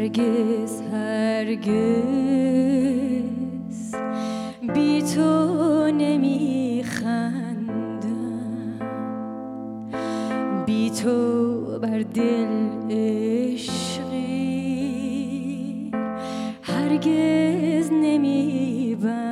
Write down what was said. هرگز هرگز بی تو نمیخندم، بی تو بر دل عشقی هرگز نمیبندم.